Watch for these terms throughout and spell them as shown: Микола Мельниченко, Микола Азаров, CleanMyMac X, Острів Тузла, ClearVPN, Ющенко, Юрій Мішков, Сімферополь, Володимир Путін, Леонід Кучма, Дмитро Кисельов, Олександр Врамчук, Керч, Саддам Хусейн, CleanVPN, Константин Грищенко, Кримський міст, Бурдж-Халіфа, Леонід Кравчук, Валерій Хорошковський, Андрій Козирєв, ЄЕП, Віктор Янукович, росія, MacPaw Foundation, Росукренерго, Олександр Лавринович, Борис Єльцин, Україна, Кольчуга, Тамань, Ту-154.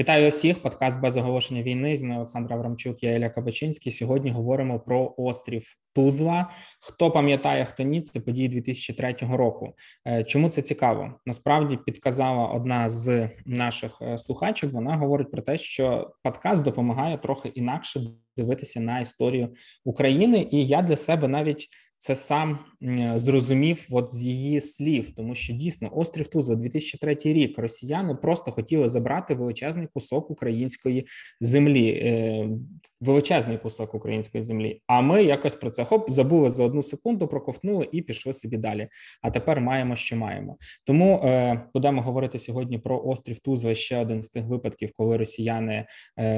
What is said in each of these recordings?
Вітаю усіх, подкаст «Без оголошення війни». Зі мною Олександр Врамчук, я Ілля Кабачинський. Сьогодні говоримо про острів Тузла. Хто пам'ятає, хто ні, це події 2003 року. Чому це цікаво? Насправді підказала одна з наших слухачок, вона говорить про те, що подкаст допомагає трохи інакше дивитися на історію України, і я для себе навіть це сам зрозумів от з її слів, тому що дійсно острів Тузла, 2003 рік, росіяни просто хотіли забрати величезний кусок української землі, а ми якось про це забули за одну секунду, проковтнули і пішли собі далі. А тепер маємо, що маємо. Тому будемо говорити сьогодні про острів Тузла, ще один з тих випадків, коли росіяни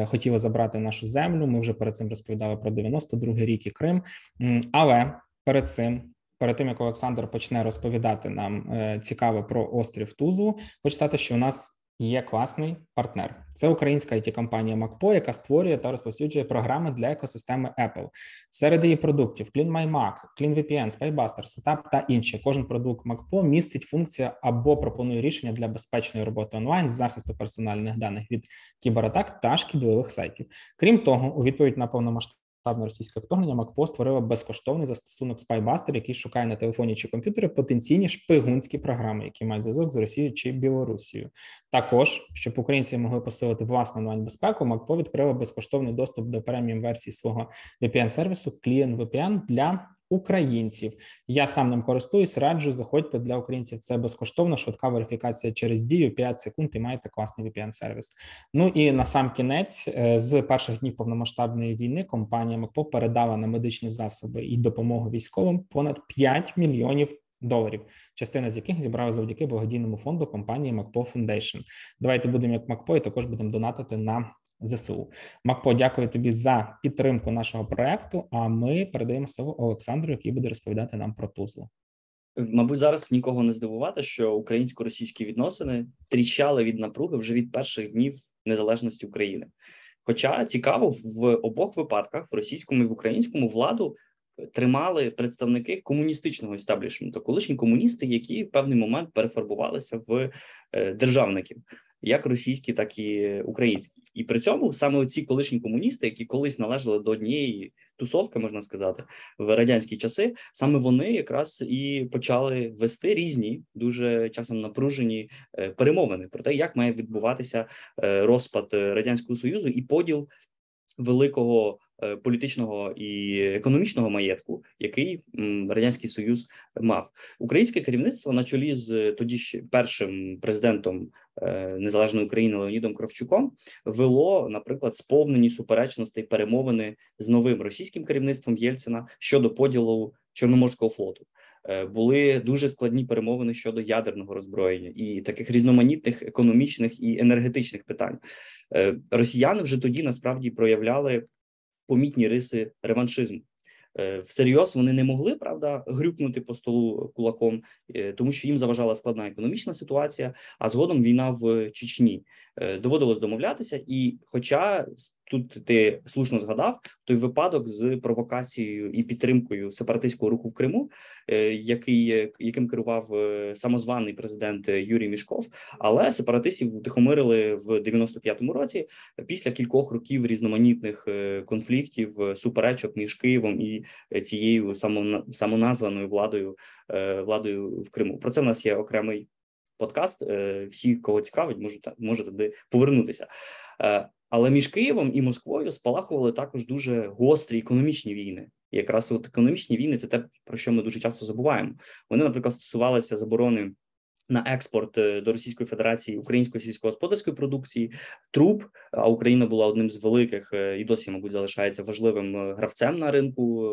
хотіли забрати нашу землю. Ми вже перед цим розповідали про 92-й рік і Крим, але перед тим, як Олександр почне розповідати нам цікаво про острів Тузлу, хочу сказати, що у нас є класний партнер. Це українська IT-компанія MacPaw, яка створює та розповсюджує програми для екосистеми Apple. Серед її продуктів CleanMyMac, CleanVPN, SpyBuster, Setapp та інші. Кожен продукт MacPaw містить функцію або пропонує рішення для безпечної роботи онлайн, захисту персональних даних від кібератак та шкідливих сайтів. Крім того, у відповідь на повномасштабну російське вторгнення MacPaw створила безкоштовний застосунок SpyBuster, який шукає на телефоні чи комп'ютері потенційні шпигунські програми, які мають зв'язок з Росією чи Білорусією. Також, щоб українці могли посилити власну онлайн-безпеку, MacPaw відкрила безкоштовний доступ до преміум-версії свого VPN-сервісу CleanVPN для українців. Я сам ним користуюсь, раджу, заходьте, для українців це безкоштовно, швидка верифікація через Дію, 5 секунд і маєте класний VPN-сервіс. Ну і на сам кінець, з перших днів повномасштабної війни компанія MacPaw передала на медичні засоби і допомогу військовим понад 5 мільйонів доларів, частина з яких зібрали завдяки благодійному фонду компанії MacPaw Foundation. Давайте будемо як MacPaw і також будемо донатити на ЗСУ. MacPaw, дякую тобі за підтримку нашого проекту, а ми передаємо слово Олександру, який буде розповідати нам про Тузлу. Мабуть, зараз нікого не здивувати, що українсько-російські відносини тріщали від напруги вже від перших днів незалежності України. Хоча, цікаво, в обох випадках, в російському і в українському, владу тримали представники комуністичного естаблішменту, колишні комуністи, які в певний момент перефарбувалися в державників. Як російські, так і українські. І при цьому саме ці колишні комуністи, які колись належали до однієї тусовки, можна сказати, в радянські часи, саме вони якраз і почали вести різні, дуже часом напружені перемовини про те, як має відбуватися розпад Радянського Союзу і поділ великого політичного і економічного маєтку, який Радянський Союз мав. Українське керівництво на чолі з тоді ще першим президентом Незалежної України Леонідом Кравчуком вело, наприклад, сповнені суперечностей перемовини з новим російським керівництвом Єльцина щодо поділу Чорноморського флоту. Були дуже складні перемовини щодо ядерного роззброєння і таких різноманітних економічних і енергетичних питань. Росіяни вже тоді насправді проявляли помітні риси реваншизму. Всерйоз вони не могли, правда, грюкнути по столу кулаком, тому що їм заважала складна економічна ситуація, а згодом війна в Чечні. Доводилось домовлятися, і хоча, тут ти слушно згадав, той випадок з провокацією і підтримкою сепаратистського руху в Криму, яким керував самозваний президент Юрій Мішков, але сепаратистів утихомирили в 95-му році після кількох років різноманітних конфліктів, суперечок між Києвом і цією самоназваною владою в Криму. Про це в нас є окремий подкаст, всі, кого цікавить, можуть туди повернутися. Але між Києвом і Москвою спалахували також дуже гострі економічні війни. І якраз от економічні війни – це те, про що ми дуже часто забуваємо. Вони, наприклад, стосувалися заборони на експорт до Російської Федерації української сільськогосподарської продукції, труб, а Україна була одним з великих і досі, мабуть, залишається важливим гравцем на ринку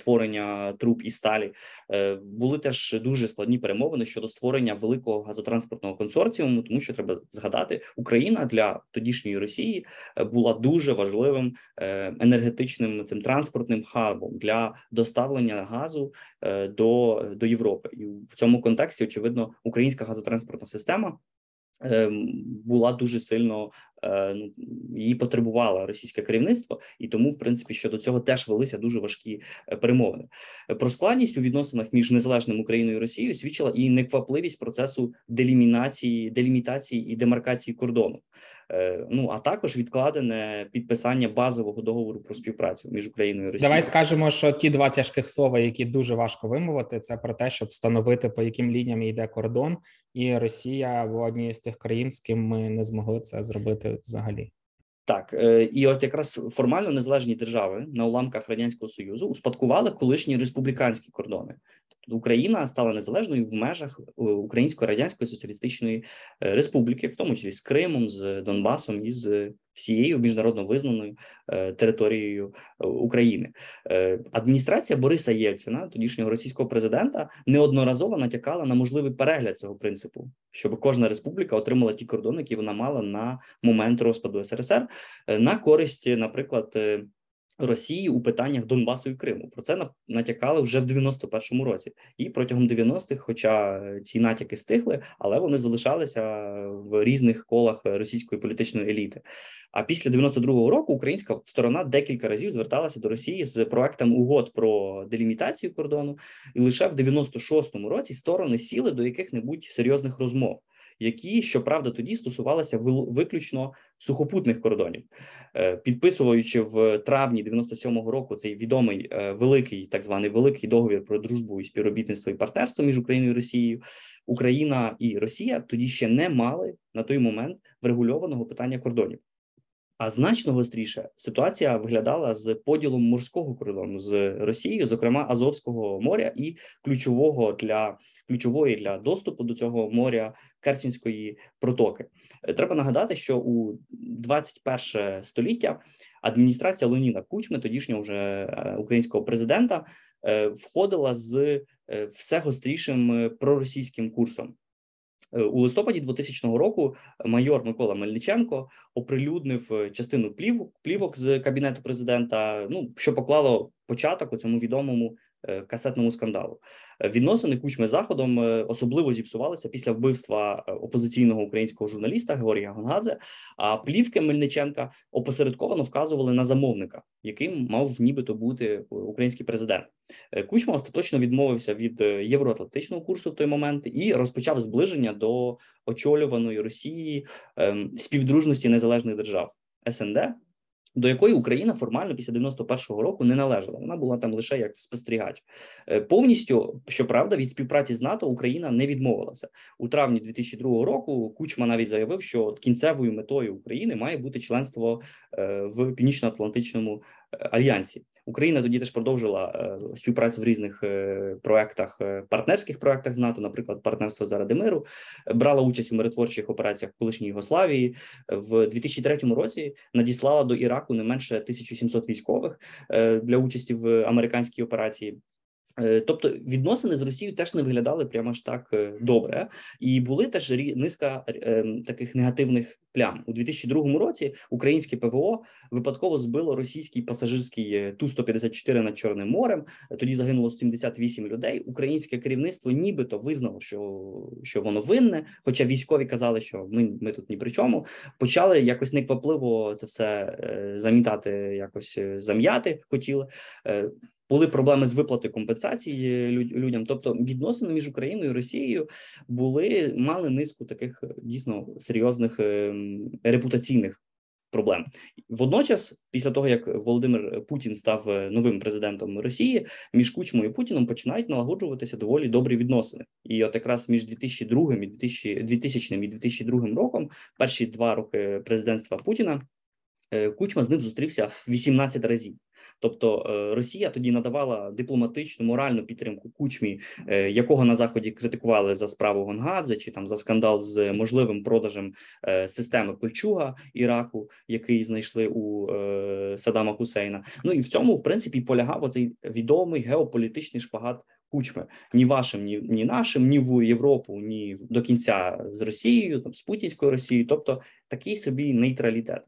творення труб і сталі. Були теж дуже складні перемовини щодо створення великого газотранспортного консорціуму, тому що треба згадати, Україна для тодішньої Росії була дуже важливим енергетичним цим транспортним хабом для доставлення газу до Європи. І в цьому контексті, очевидно, українська газотранспортна система була дуже сильно її потребувало російське керівництво, і тому, в принципі, щодо цього теж велися дуже важкі перемовини. Про складність у відносинах між незалежним Україною і Росією свідчила і неквапливість процесу делімітації і демаркації кордону. Ну, а також відкладене підписання базового договору про співпрацю між Україною і Росією. Давай скажемо, що ті два тяжких слова, які дуже важко вимовити, це про те, щоб встановити, по яким лініям йде кордон, і Росія в одній з тих країн, з ким ми не змогли це зробити взагалі. Так, і от якраз формально незалежні держави на уламках Радянського Союзу успадкували колишні республіканські кордони. Україна стала незалежною в межах Українсько-Радянської Соціалістичної Республіки, в тому числі з Кримом, з Донбасом і з всією міжнародно визнаною територією України. Адміністрація Бориса Єльцина, тодішнього російського президента, неодноразово натякала на можливий перегляд цього принципу, щоб кожна республіка отримала ті кордони, які вона мала на момент розпаду СРСР, на користь, наприклад, Росії у питаннях Донбасу і Криму. Про це натякали вже в 91-му році. І протягом 90-х, хоча ці натяки стихли, але вони залишалися в різних колах російської політичної еліти. А після 92-го року українська сторона декілька разів зверталася до Росії з проектом угод про делімітацію кордону, і лише в 96-му році сторони сіли до яких-небудь серйозних розмов, які, щоправда, тоді стосувалися виключно сухопутних кордонів. Підписуючи в травні 97-го року цей відомий великий, так званий великий договір про дружбу і співробітництво і партнерство між Україною і Росією, Україна і Росія тоді ще не мали на той момент врегульованого питання кордонів. А значно гостріше ситуація виглядала з поділом морського кордону з Росією, зокрема Азовського моря і ключової для доступу до цього моря Керченської протоки. Треба нагадати, що у 21 століття адміністрація Леоніда Кучми, тодішнього вже українського президента, входила з все гострішим проросійським курсом. У листопаді 2000 року майор Микола Мельниченко оприлюднив частину плівок з Кабінету президента, що поклало початок у цьому відомому касетному скандалу. Відносини Кучми з Заходом особливо зіпсувалися після вбивства опозиційного українського журналіста Георгія Гонгадзе, а плівки Мельниченка опосередковано вказували на замовника, яким мав нібито бути український президент. Кучма остаточно відмовився від євроатлантичного курсу в той момент і розпочав зближення до очолюваної Росії співдружності незалежних держав СНД, до якої Україна формально після 91-го року не належала. Вона була там лише як спостерігач. Повністю, щоправда, від співпраці з НАТО Україна не відмовилася. У травні 2002 року Кучма навіть заявив, що кінцевою метою України має бути членство в Північно-Атлантичному альянсі. Україна тоді теж продовжила співпрацю в різних проектах, партнерських проектах з НАТО, наприклад, партнерство заради миру, брала участь у миротворчих операціях в колишній Югославії. В 2003 році надіслала до Іраку не менше 1700 військових для участі в американській операції. Тобто відносини з Росією теж не виглядали прямо ж так добре, і були теж низка таких негативних плям. У 2002 році українське ПВО випадково збило російський пасажирський Ту-154 над Чорним морем, тоді загинуло 78 людей. Українське керівництво нібито визнало, що воно винне, хоча військові казали, що ми тут ні при чому. Почали якось неквапливо це все замітати, якось зам'яти хотіли. Були проблеми з виплати компенсації людям. Тобто відносини між Україною і Росією мали низку таких дійсно серйозних репутаційних проблем. Водночас, після того, як Володимир Путін став новим президентом Росії, між Кучмою і Путіном починають налагоджуватися доволі добрі відносини. І от якраз між 2000 і 2002 роком, перші два роки президентства Путіна, Кучма з ним зустрівся 18 разів. Тобто Росія тоді надавала дипломатичну, моральну підтримку Кучмі, якого на Заході критикували за справу Гонгадзе чи там за скандал з можливим продажем системи кольчуга Іраку, який знайшли у Саддама Хусейна. Ну і в цьому, в принципі, полягав оцей відомий геополітичний шпагат Кучми. Ні вашим, ні нашим, ні в Європу, ні до кінця з Росією, там, з путінською Росією. Тобто такий собі нейтралітет.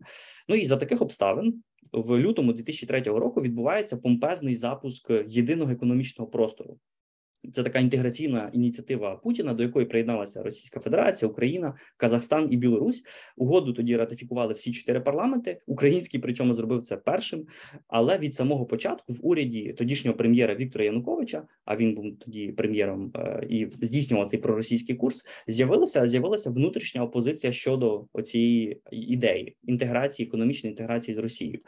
Ну і за таких обставин в лютому 2003 року відбувається помпезний запуск єдиного економічного простору. Це така інтеграційна ініціатива Путіна, до якої приєдналася Російська Федерація, Україна, Казахстан і Білорусь. Угоду тоді ратифікували всі 4 парламенти. Український, причому, зробив це першим. Але від самого початку в уряді тодішнього прем'єра Віктора Януковича, а він був тоді прем'єром і здійснював цей проросійський курс, з'явилася внутрішня опозиція щодо цієї ідеї інтеграції, економічної інтеграції з Росією.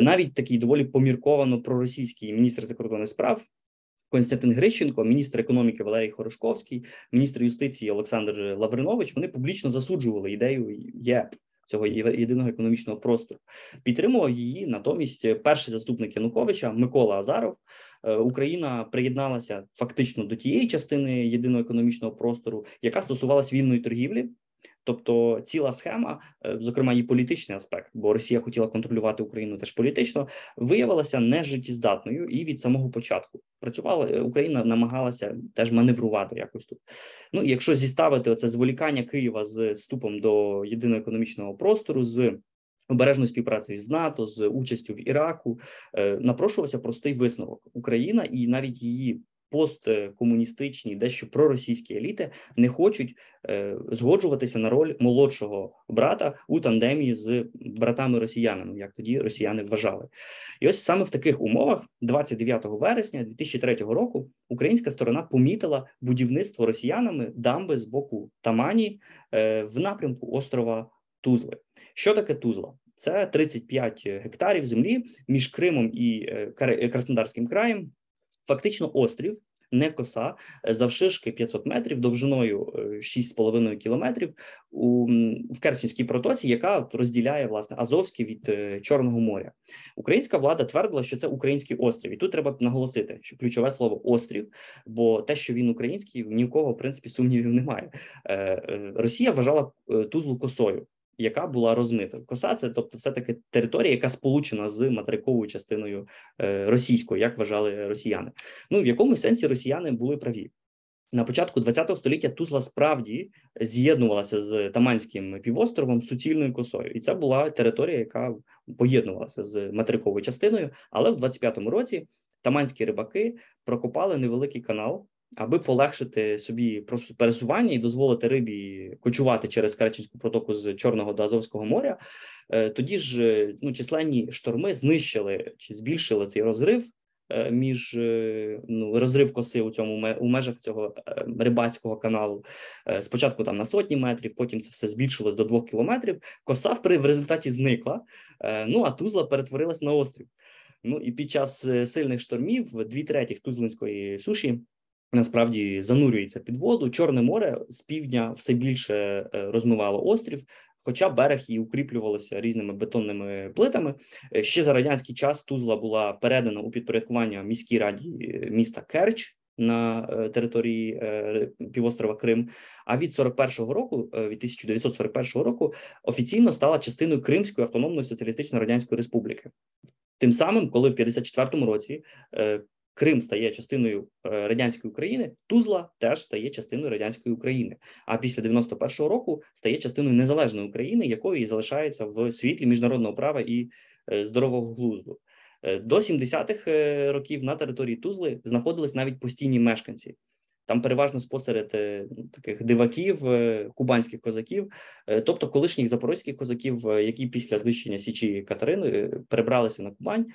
Навіть такий доволі помірковано проросійський міністр закордонних справ Константин Грищенко, міністр економіки Валерій Хорошковський, міністр юстиції Олександр Лавринович, вони публічно засуджували ідею ЄЕП, цього єдиного економічного простору. Підтримував її натомість перший заступник Януковича Микола Азаров. Україна приєдналася фактично до тієї частини єдиного економічного простору, яка стосувалась вільної торгівлі. Тобто ціла схема, зокрема її політичний аспект, бо Росія хотіла контролювати Україну теж політично, виявилася нежиттєздатною і від самого початку. Україна намагалася теж маневрувати якось тут. Ну, і якщо зіставити оце зволікання Києва з вступом до єдиного економічного простору, з обережною співпрацею з НАТО, з участю в Іраку, напрошувався простий висновок. Україна і навіть її посткомуністичні, дещо проросійські еліти не хочуть згоджуватися на роль молодшого брата у тандемі з братами-росіянами, як тоді росіяни вважали. І ось саме в таких умовах 29 вересня 2003 року українська сторона помітила будівництво росіянами дамби з боку Тамані в напрямку острова Тузли. Що таке Тузла? Це 35 гектарів землі між Кримом і Краснодарським краєм. Фактично острів, не коса, завширшки 500 метрів, довжиною 6,5 кілометрів в Керченській протоці, яка розділяє, власне, Азовське від Чорного моря. Українська влада твердила, що це український острів. І тут треба наголосити, що ключове слово «острів», бо те, що він український, ні в кого, в принципі, сумнівів немає. Росія вважала Тузлу косою, яка була розмита. Коса – це, тобто, все-таки територія, яка сполучена з материковою частиною російською, як вважали росіяни. Ну, в якомусь сенсі росіяни були праві. На початку ХХ століття Тузла справді з'єднувалася з Таманським півостровом суцільною косою. І це була територія, яка поєднувалася з материковою частиною. Але в 25-му році таманські рибаки прокопали невеликий канал, аби полегшити собі пересування і дозволити рибі кочувати через Керченську протоку з Чорного до Азовського моря. Тоді ж численні шторми знищили чи збільшили цей розрив, розрив коси у межах цього рибацького каналу. Спочатку там на сотні метрів, потім це все збільшилось до 2 кілометрів. Коса в результаті зникла, а Тузла перетворилась на острів. Ну і під час сильних штормів 2/3 Тузлинської суші насправді занурюється під воду. Чорне море з півдня все більше розмивало острів, хоча берег і укріплювалося різними бетонними плитами. Ще за радянський час Тузла була передана у підпорядкування міській раді міста Керч на території півострова Крим, а від 1941 року офіційно стала частиною Кримської автономної соціалістично-радянської республіки. Тим самим, коли в 1954 році Крим стає частиною радянської України, Тузла теж стає частиною радянської України. А після 91-го року стає частиною незалежної України, якою і залишається в світлі міжнародного права і здорового глузду. До 70-х років на території Тузли знаходились навіть постійні мешканці. Там переважно спосеред таких диваків, кубанських козаків, тобто колишніх запорозьких козаків, які після знищення Січі Катерини перебралися на Кубань.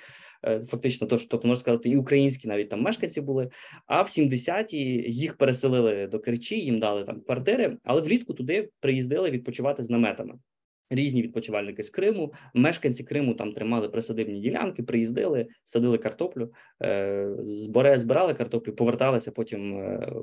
Фактично, тобто, можна сказати, і українські навіть там мешканці були. А в 70-ті їх переселили до Керчі, їм дали там квартири, але влітку туди приїздили відпочивати з наметами. Різні відпочивальники з Криму, мешканці Криму там тримали присадибні ділянки, приїздили, садили картоплю, збирали картоплю, поверталися потім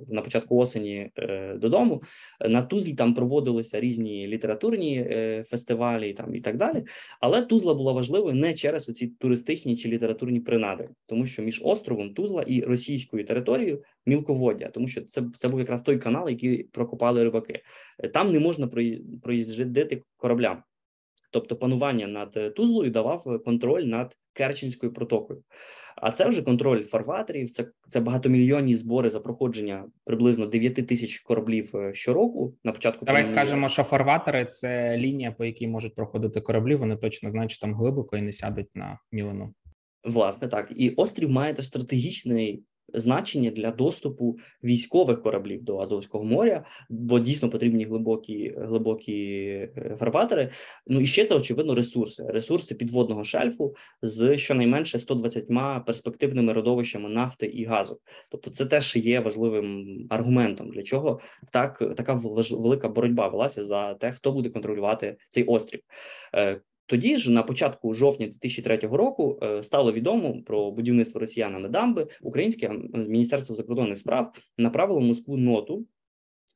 на початку осені додому. На Тузлі там проводилися різні літературні фестивалі там і так далі. Але Тузла була важливою не через оці туристичні чи літературні принади, тому що між островом Тузла і російською територією мілководдя, тому що це був якраз той канал, який прокопали рибаки. Там не можна проїздити кораблям. Тобто панування над Тузлою давав контроль над Керченською протокою. А це вже контроль фарватерів, це багатомільйонні збори за проходження приблизно 9 тисяч кораблів щороку. На початку давай скажемо, що фарватери – це лінія, по якій можуть проходити кораблі, вони точно знають, що там глибоко і не сядуть на мілину. Власне, так. І острів має теж стратегічний значення для доступу військових кораблів до Азовського моря, бо дійсно потрібні глибокі фарватери. Ну і ще це, очевидно, ресурси підводного шельфу з щонайменше 120 перспективними родовищами нафти і газу. Тобто це теж є важливим аргументом, для чого така велика боротьба велася за те, хто буде контролювати цей острів. Тоді ж, на початку жовтня 2003 року, стало відомо про будівництво росіянами дамби. Українське Міністерство закордонних справ направило в Москву ноту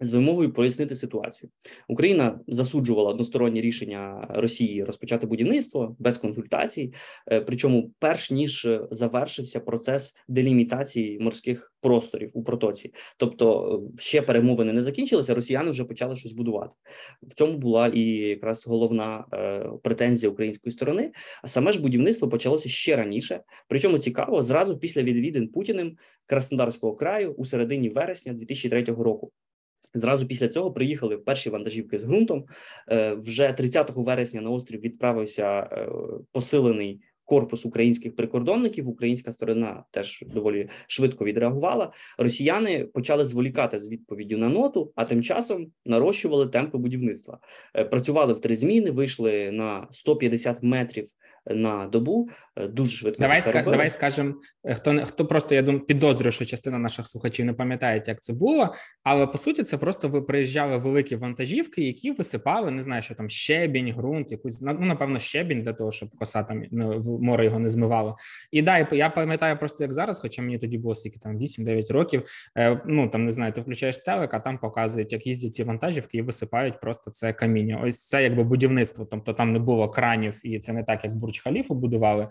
з вимогою прояснити ситуацію. Україна засуджувала односторонні рішення Росії розпочати будівництво без консультацій, причому перш ніж завершився процес делімітації морських просторів у протоці. Тобто ще перемовини не закінчилися, росіяни вже почали щось будувати. В цьому була і якраз головна претензія української сторони, а саме ж будівництво почалося ще раніше, причому цікаво, зразу після відвідин Путіним Краснодарського краю у середині вересня 2003 року. Зразу після цього приїхали перші вантажівки з ґрунтом. Вже 30 вересня на острів відправився посилений корпус українських прикордонників. Українська сторона теж доволі швидко відреагувала. Росіяни почали зволікати з відповіддю на ноту, а тим часом нарощували темпи будівництва. Працювали в 3 зміни, вийшли на 150 метрів на добу, дуже швидко. Давай скажемо, хто просто, я думаю, підозрюю, що частина наших слухачів не пам'ятає, як це було, але по суті це просто ви приїжджали великі вантажівки, які висипали, не знаю, що там, щебінь, ґрунт, якусь, ну, напевно, щебінь для того, щоб коса там, море його не змивало. І да, я пам'ятаю просто як зараз, хоча мені тоді було скільки там 8-9 років, ну там, не знаю, ти включаєш телек, а там показують, як їздять ці вантажівки і висипають просто це каміння. Ось це якби будівництво, тобто там не було кранів і це не так, як Бурдж-Халіфу будували,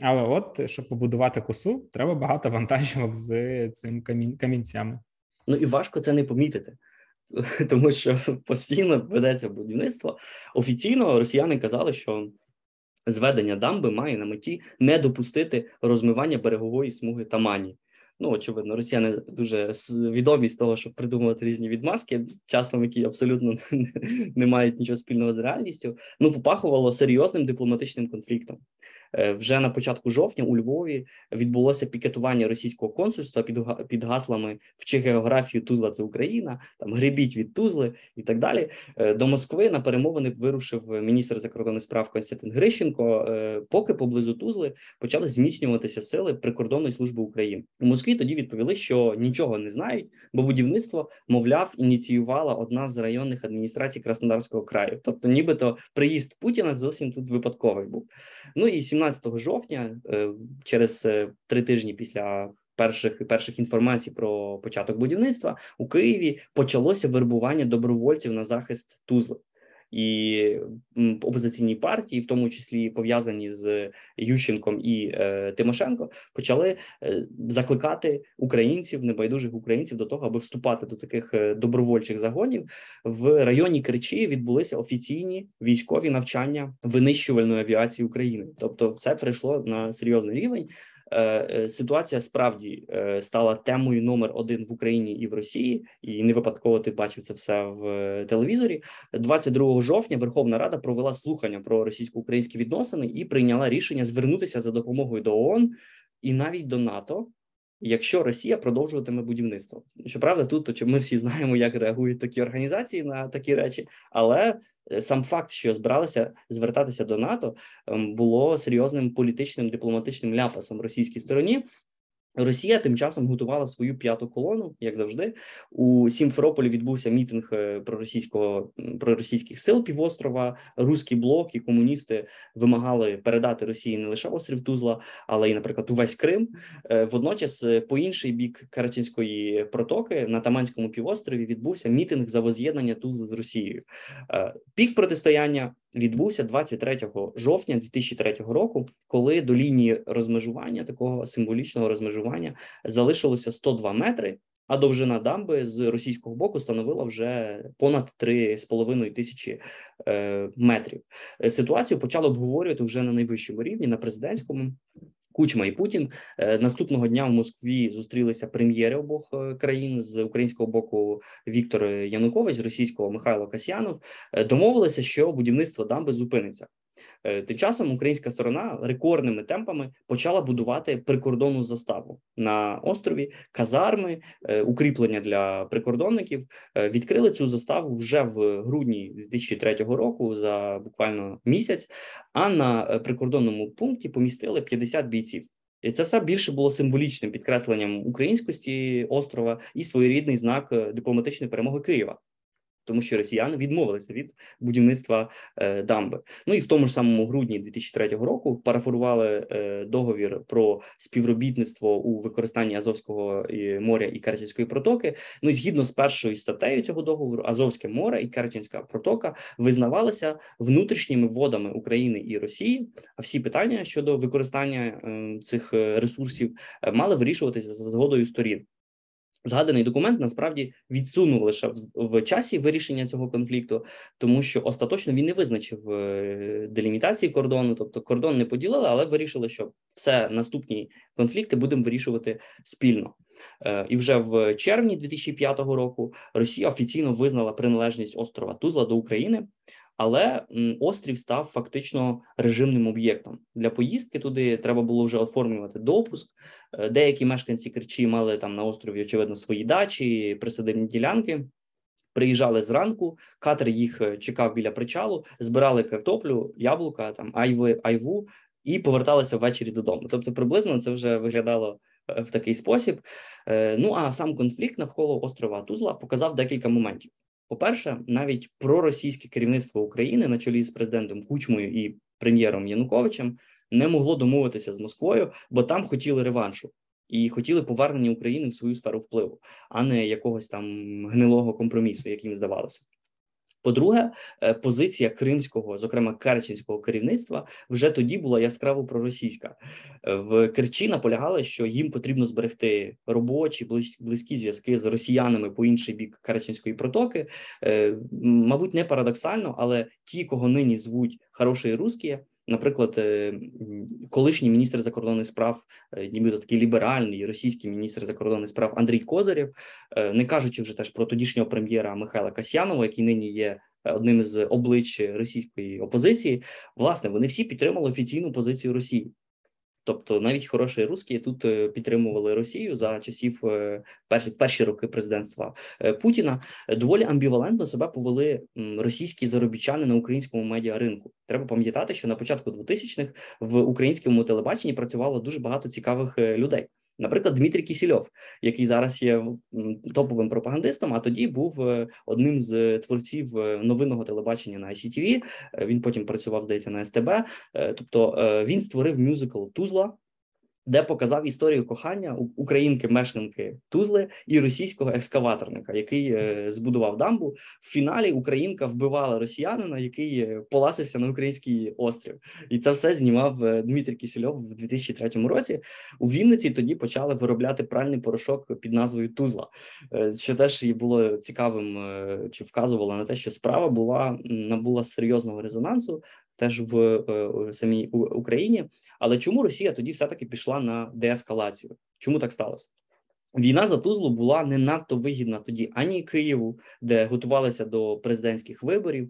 але от, щоб побудувати косу, треба багато вантажівок з цим камінцями. Ну і важко це не помітити, тому що постійно ведеться будівництво. Офіційно росіяни казали, що зведення дамби має на меті не допустити розмивання берегової смуги Тамані. Ну, очевидно, росіяни дуже відомі з того, щоб придумувати різні відмазки, часом які абсолютно не мають нічого спільного з реальністю, ну, попахувало серйозним дипломатичним конфліктом. Вже на початку жовтня у Львові відбулося пікетування російського консульства під гаслами «Вчи географію, Тузла – це Україна», там «Гребіть від Тузли» і так далі. До Москви на перемовини вирушив міністр закордонних справ Константин Грищенко, поки поблизу Тузли почали зміцнюватися сили прикордонної служби України. У Москві тоді відповіли, що нічого не знають, бо будівництво, мовляв, ініціювала одна з районних адміністрацій Краснодарського краю. Тобто нібито приїзд Путіна зовсім тут випадковий був. Ну і 17 жовтня, через 3 тижні після перших інформацій про початок будівництва, у Києві почалося вербування добровольців на захист Тузли. І опозиційні партії, в тому числі пов'язані з Ющенком і Тимошенко, почали закликати українців, небайдужих українців до того, аби вступати до таких добровольчих загонів. В районі Керчі відбулися офіційні військові навчання винищувальної авіації України. Тобто все прийшло на серйозний рівень. Ситуація справді стала темою номер 1 в Україні і в Росії, і не випадково ти бачив це все в телевізорі. 22 жовтня Верховна Рада провела слухання про російсько-українські відносини і прийняла рішення звернутися за допомогою до ООН і навіть до НАТО, якщо Росія продовжуватиме будівництво. Щоправда, тут ми всі знаємо, як реагують такі організації на такі речі, але сам факт, що збиралися звертатися до НАТО, було серйозним політичним, дипломатичним ляпасом російській стороні. Росія тим часом готувала свою 5-ту колону, як завжди. У Сімферополі відбувся мітинг проросійських сил півострова. Руський блок і комуністи вимагали передати Росії не лише острів Тузла, але й, наприклад, увесь Крим. Водночас, по інший бік Керченської протоки, на Таманському півострові відбувся мітинг за воз'єднання Тузли з Росією. Пік протистояння відбувся 23 жовтня 2003 року, коли до лінії розмежування, такого символічного розмежування, залишилося 102 метри, а довжина дамби з російського боку становила вже понад 3,5 тисячі метрів. Ситуацію почали обговорювати вже на найвищому рівні, на президентському. Кучма і Путін. Наступного дня в Москві зустрілися прем'єри обох країн. З українського боку Віктор Янукович, з російського Михайло Касьянов. Домовилися, що будівництво дамби зупиниться. Тим часом українська сторона рекордними темпами почала будувати прикордонну заставу на острові, казарми, укріплення для прикордонників. Відкрили цю заставу вже в грудні 2003 року, за буквально місяць, а на прикордонному пункті помістили 50 бійців. І це все більше було символічним підкресленням українськості острова і своєрідний знак дипломатичної перемоги Києва, тому що росіяни відмовилися від будівництва дамби. Ну і в тому ж самому грудні 2003 року парафорували договір про співробітництво у використанні Азовського моря і Керченської протоки. Ну і згідно з першою статтею цього договору, Азовське море і Керченська протока визнавалися внутрішніми водами України і Росії, а всі питання щодо використання цих ресурсів мали вирішуватися за згодою сторін. Згаданий документ насправді відсунув лише в часі вирішення цього конфлікту, тому що остаточно він не визначив делімітації кордону, тобто кордон не поділили, але вирішили, що все наступні конфлікти будемо вирішувати спільно. І вже в червні 2005 року Росія офіційно визнала приналежність острова Тузла до України, але острів став фактично режимним об'єктом. Для поїздки туди треба було вже оформлювати допуск. Деякі мешканці Керчі мали там на острові, очевидно, свої дачі, присадибні ділянки. Приїжджали зранку, катер їх чекав біля причалу, збирали картоплю, яблука, там, айву і поверталися ввечері додому. Тобто приблизно це вже виглядало в такий спосіб. Ну а сам конфлікт навколо острова Тузла показав декілька моментів. По-перше, навіть проросійське керівництво України на чолі з президентом Кучмою і прем'єром Януковичем не могло домовитися з Москвою, бо там хотіли реваншу і хотіли повернення України в свою сферу впливу, а не якогось там гнилого компромісу, як їм здавалося. По-друге, позиція кримського, зокрема керченського керівництва, вже тоді була яскраво проросійська. В Керчі наполягали, що їм потрібно зберегти робочі, близькі зв'язки з росіянами по інший бік Керченської протоки. Мабуть, не парадоксально, але ті, кого нині звуть «хороші русські», наприклад, колишній міністр закордонних справ, нібито такий ліберальний російський міністр закордонних справ Андрій Козирєв, не кажучи вже теж про тодішнього прем'єра Михайла Касьянова, який нині є одним із облич російської опозиції, власне, вони всі підтримали офіційну позицію Росії. Тобто навіть хороші русські тут підтримували Росію за часів в перші роки президентства Путіна. Доволі амбівалентно себе повели російські заробітчани на українському медіаринку. Треба пам'ятати, що на початку 2000-х в українському телебаченні працювало дуже багато цікавих людей. Наприклад, Дмитро Кисельов, який зараз є топовим пропагандистом, а тоді був одним з творців новинного телебачення на ICTV, він потім працював, здається, на СТБ, тобто він створив мюзикл «Тузла», де показав історію кохання українки-мешканки Тузли і російського екскаваторника, який збудував дамбу. В фіналі українка вбивала росіянина, який поласився на український острів. І це все знімав Дмитрій Кисельов в 2003 році. У Вінниці тоді почали виробляти пральний порошок під назвою «Тузла», що теж було цікавим, чи вказувало на те, що справа набула серйозного резонансу, теж в самій Україні. Але чому Росія тоді все-таки пішла на деескалацію? Чому так сталося? Війна за Тузлу була не надто вигідна тоді ані Києву, де готувалися до президентських виборів,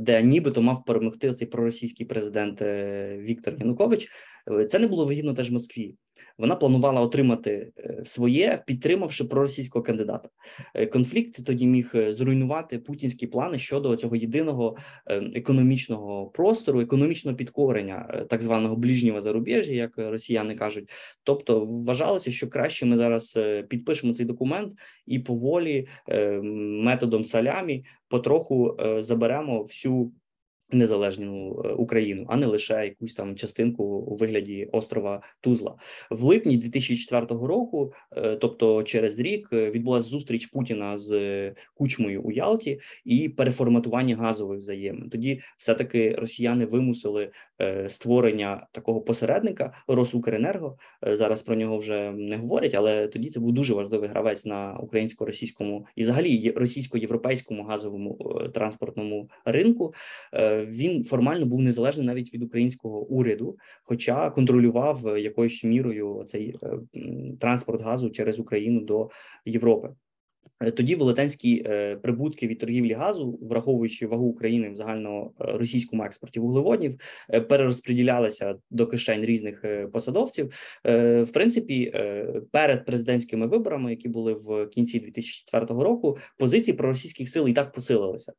де нібито мав перемогти цей проросійський президент Віктор Янукович. Це не було вигідно теж Москві. Вона планувала отримати своє, підтримавши проросійського кандидата. Конфлікт тоді міг зруйнувати путінські плани щодо цього єдиного економічного простору, економічного підкорення так званого ближнього зарубіжжя, як росіяни кажуть. Тобто вважалося, що краще ми зараз підпишемо цей документ і поволі методом салямі потроху заберемо всю незалежну Україну, а не лише якусь там частинку у вигляді острова Тузла. В липні 2004 року, тобто через рік, відбулася зустріч Путіна з Кучмою у Ялті і переформатування газових взаємин. Тоді все-таки росіяни вимусили створення такого посередника Росукренерго. Зараз про нього вже не говорять, але тоді це був дуже важливий гравець на українсько-російському і взагалі російсько-європейському газовому транспортному ринку. Він формально був незалежний навіть від українського уряду, хоча контролював якоюсь мірою цей транспорт газу через Україну до Європи. тоді велетенські прибутки від торгівлі газу, враховуючи вагу України в загальноросійському експорті вуглеводнів, перерозподілялися до кишень різних посадовців. В принципі, перед президентськими виборами, які були в кінці 2004 року, позиції проросійських сил і так посилилися.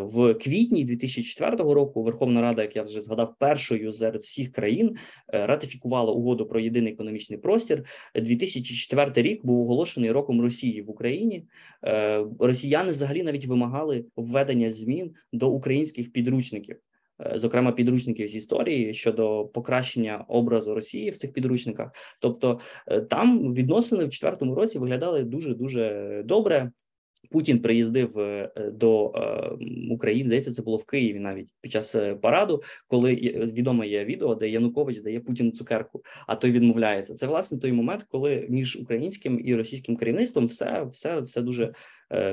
В квітні 2004 року Верховна Рада, як я вже згадав, першою серед всіх країн ратифікувала угоду про єдиний економічний простір. 2004 рік був оголошений роком Росії в Україні. Росіяни взагалі навіть вимагали введення змін до українських підручників, зокрема підручників з історії, щодо покращення образу Росії в цих підручниках. Тобто там відносини в 2004 році виглядали дуже-дуже добре. Путін приїздив до України, здається, це було в Києві навіть, під час параду, коли відоме є відео, де Янукович дає Путіну цукерку, а той відмовляється. Це, власне, той момент, коли між українським і російським керівництвом все дуже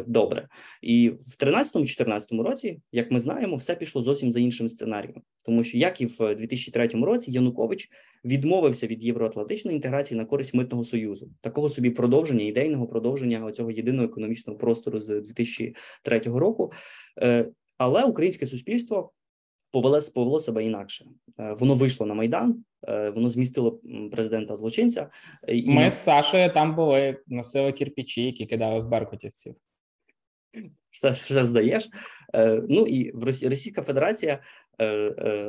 добре. І в 2013-2014 році, як ми знаємо, все пішло зовсім за іншим сценарієм. Тому що, як і в 2003 році, Янукович відмовився від євроатлантичної інтеграції на користь Митного Союзу. Такого собі продовження, ідейного продовження цього єдиного економічного простору з 2003 року. Але українське суспільство повело себе інакше. Воно вийшло на Майдан, воно змістило президента-злочинця. Ми з Сашою там були, носили кирпичі, які кидали в беркутівців. Все здаєш. Ну і Російська Федерація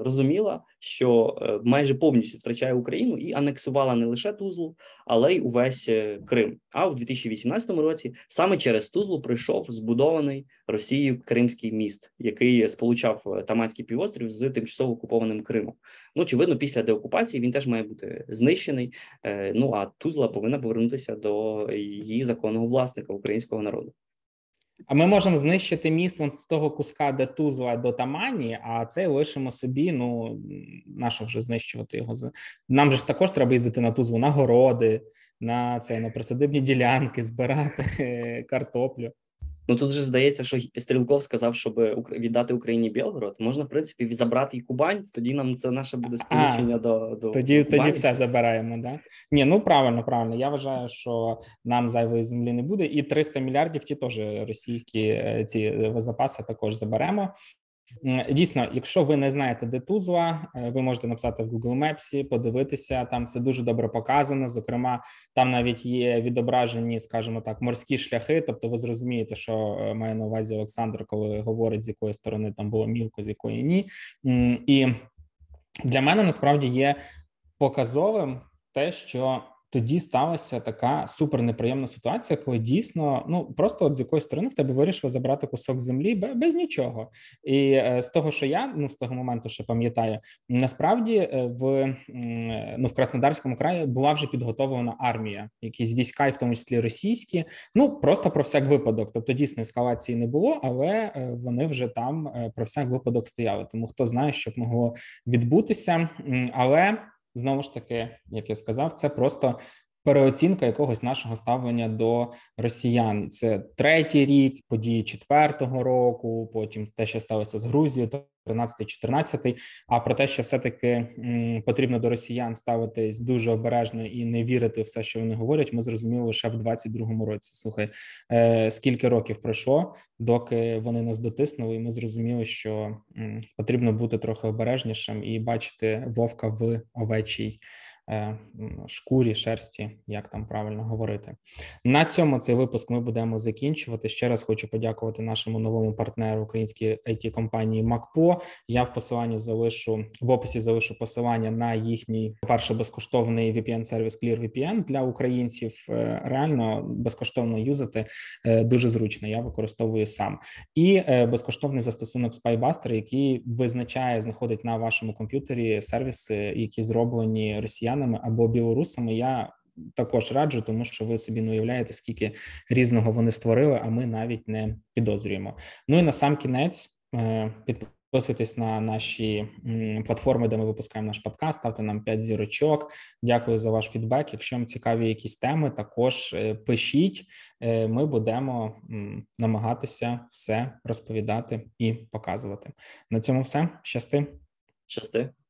розуміла, що майже повністю втрачає Україну і анексувала не лише Тузлу, але й увесь Крим. А в 2018 році саме через Тузлу прийшов збудований Росією Кримський міст, який сполучав Таманський півострів з тимчасово окупованим Кримом. Ну, очевидно, після деокупації він теж має бути знищений, ну а Тузла повинна повернутися до її законного власника, українського народу. А ми можемо знищити міст з того куска, де Тузла до Тамані, а це лишимо собі, ну, нащо вже знищувати його? Нам же ж також треба їздити на Тузлу, на городи, на присадибні ділянки, збирати картоплю. Ну, тут же здається, що Стрілков сказав, щоб віддати Україні Білгород. Можна, в принципі, забрати і Кубань, тоді нам це наше буде сполучення до Кубані. Тоді все забираємо, да? Ні, ну, правильно. Я вважаю, що нам зайвої землі не буде. І 300 мільярдів ті теж російські ці запаси також заберемо. Дійсно, якщо ви не знаєте, де Тузла, ви можете написати в Google Maps, подивитися, там все дуже добре показано, зокрема, там навіть є відображені, скажімо так, морські шляхи, тобто ви зрозумієте, що має на увазі Олександр, коли говорить, з якої сторони там було мілко, з якої ні. І для мене, насправді, є показовим те, що тоді сталася така супернеприємна ситуація, коли дійсно, ну, просто от з якоїсь сторони в тебе вирішили забрати кусок землі без нічого. І з того, що я, ну, з того моменту ще пам'ятаю, насправді в Краснодарському краї була вже підготовлена армія, якісь війська, і в тому числі російські, ну, просто про всяк випадок. Тобто, дійсно, ескалації не було, але вони вже там про всяк випадок стояли. Тому хто знає, що б могло відбутися, але... Знову ж таки, як я сказав, це просто переоцінка якогось нашого ставлення до росіян. Це 3-й рік, події 4-го року, потім те, що сталося з Грузією, 13-14, а про те, що все-таки потрібно до росіян ставитись дуже обережно і не вірити в все, що вони говорять, ми зрозуміли лише в 22-му році. Слухай, скільки років пройшло, доки вони нас дотиснули, і ми зрозуміли, що потрібно бути трохи обережнішим і бачити вовка в овечій шкурі, шерсті, як там правильно говорити. На цьому цей випуск ми будемо закінчувати. Ще раз хочу подякувати нашому новому партнеру, українській IT-компанії MacPaw. Я в посиланні залишу посилання на їхній, по-перше, безкоштовний VPN-сервіс ClearVPN для українців. Реально безкоштовно юзати дуже зручно, я використовую сам. І безкоштовний застосунок SpyBuster, який знаходить на вашому комп'ютері сервіси, які зроблені росіянами або білорусами. Я також раджу, тому що ви собі не уявляєте, скільки різного вони створили, а ми навіть не підозрюємо. Ну і на сам кінець, підписуйтесь на наші платформи, де ми випускаємо наш подкаст, ставте нам 5 зірочок. Дякую за ваш фідбек. Якщо вам цікаві якісь теми, також пишіть. Ми будемо намагатися все розповідати і показувати. На цьому все. Щасти.